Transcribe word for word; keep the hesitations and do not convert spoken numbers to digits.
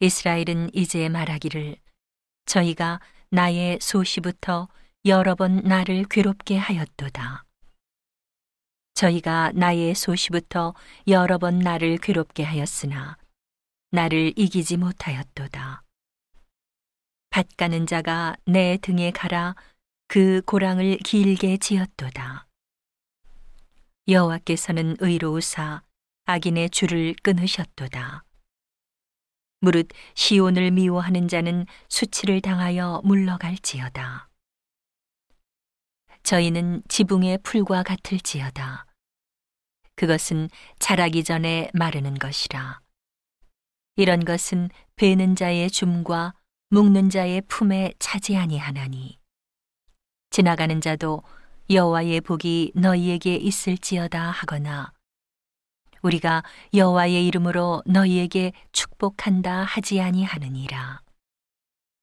이스라엘은 이제 말하기를 저희가 나의 소시부터 여러 번 나를 괴롭게 하였도다. 저희가 나의 소시부터 여러 번 나를 괴롭게 하였으나 나를 이기지 못하였도다. 밭 가는 자가 내 등에 갈아 그 고랑을 길게 지었도다. 여호와께서는 의로우사 악인의 줄을 끊으셨도다. 무릇 시온을 미워하는 자는 수치를 당하여 물러갈지어다. 저희는 지붕의 풀과 같을지어다. 그것은 자라기 전에 마르는 것이라. 이런 것은 베는 자의 줌과 묶는 자의 품에 차지 아니하나니 지나가는 자도 여호와의 복이 너희에게 있을지어다 하거나 우리가 여호와의 이름으로 너희에게 축복한다 하지 아니하느니라.